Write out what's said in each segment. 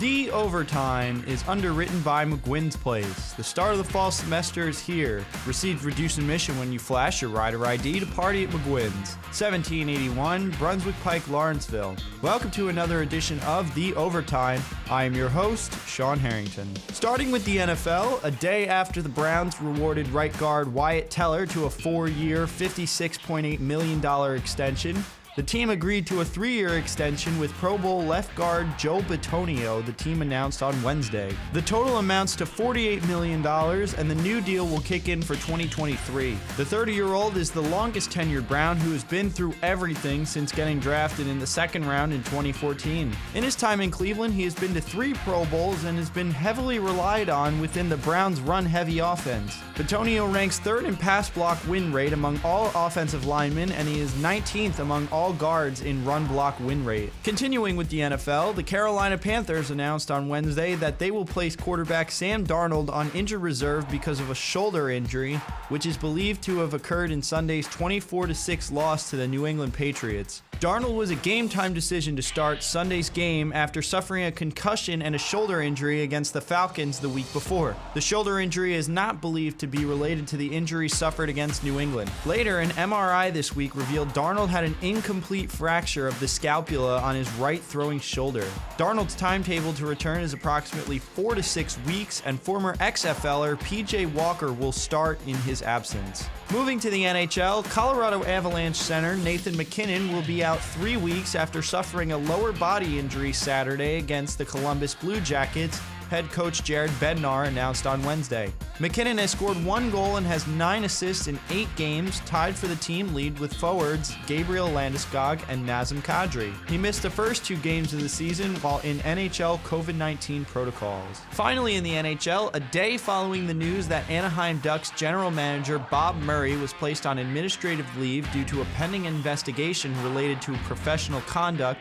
The Overtime is underwritten by McGuinn's Place. The start of the fall semester is here. Receive reduced admission when you flash your rider ID to party at McGuinn's. 1781 Brunswick Pike, Lawrenceville. Welcome to another edition of The Overtime. I am your host, Sean Harrington. Starting with the NFL, a day after the Browns rewarded right guard Wyatt Teller to a 4-year, $56.8 million extension, the team agreed to a 3-year extension with Pro Bowl left guard Joel Bitonio, the team announced on Wednesday. The total amounts to $48 million, and the new deal will kick in for 2023. The 30-year-old is the longest-tenured Brown who has been through everything since getting drafted in the second round in 2014. In his time in Cleveland, he has been to 3 Pro Bowls and has been heavily relied on within the Browns' run-heavy offense. Bitonio ranks 3rd in pass block win rate among all offensive linemen, and he is 19th among all guards in run block win rate. Continuing with the NFL, the Carolina Panthers announced on Wednesday that they will place quarterback Sam Darnold on injured reserve because of a shoulder injury, which is believed to have occurred in Sunday's 24-6 loss to the New England Patriots. Darnold was a game-time decision to start Sunday's game after suffering a concussion and a shoulder injury against the Falcons the week before. The shoulder injury is not believed to be related to the injury suffered against New England. Later, an MRI this week revealed Darnold had an incomplete fracture of the scapula on his right throwing shoulder. Darnold's timetable to return is approximately 4 to 6 weeks, and former XFLer PJ Walker will start in his absence. Moving to the NHL, Colorado Avalanche center Nathan MacKinnon will be out 3 weeks after suffering a lower body injury Saturday against the Columbus Blue Jackets, head coach Jared Bednar announced on Wednesday. MacKinnon has scored 1 goal and has 9 assists in 8 games, tied for the team lead with forwards Gabriel Landeskog and Nazem Kadri. He missed the first 2 games of the season while in NHL COVID-19 protocols. Finally in the NHL, a day following the news that Anaheim Ducks general manager Bob Murray was placed on administrative leave due to a pending investigation related to professional conduct,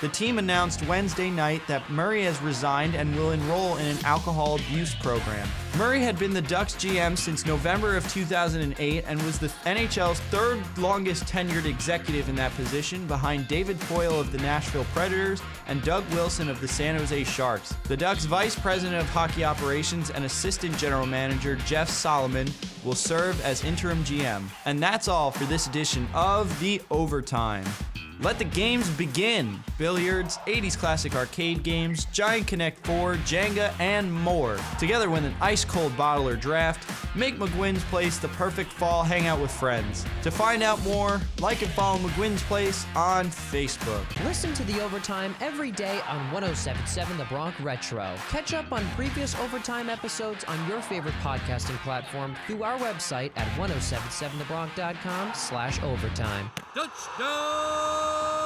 the team announced Wednesday night that Murray has resigned and will enroll in an alcohol abuse program. Murray had been the Ducks GM since November of 2008 and was the NHL's 3rd longest tenured executive in that position, behind David Poile of the Nashville Predators and Doug Wilson of the San Jose Sharks. The Ducks Vice President of Hockey Operations and Assistant General Manager Jeff Solomon will serve as interim GM. And that's all for this edition of The Overtime. Let the games begin! Billiards, 80s classic arcade games, Giant Connect 4, Jenga, and more. Together with an ice-cold bottle or draft, make McGuinn's Place the perfect fall hangout with friends. To find out more, like and follow McGuinn's Place on Facebook. Listen to The Overtime every day on 107.7 The Bronc Retro. Catch up on previous Overtime episodes on your favorite podcasting platform through our website at 1077thebronc.com/overtime. Touchdown!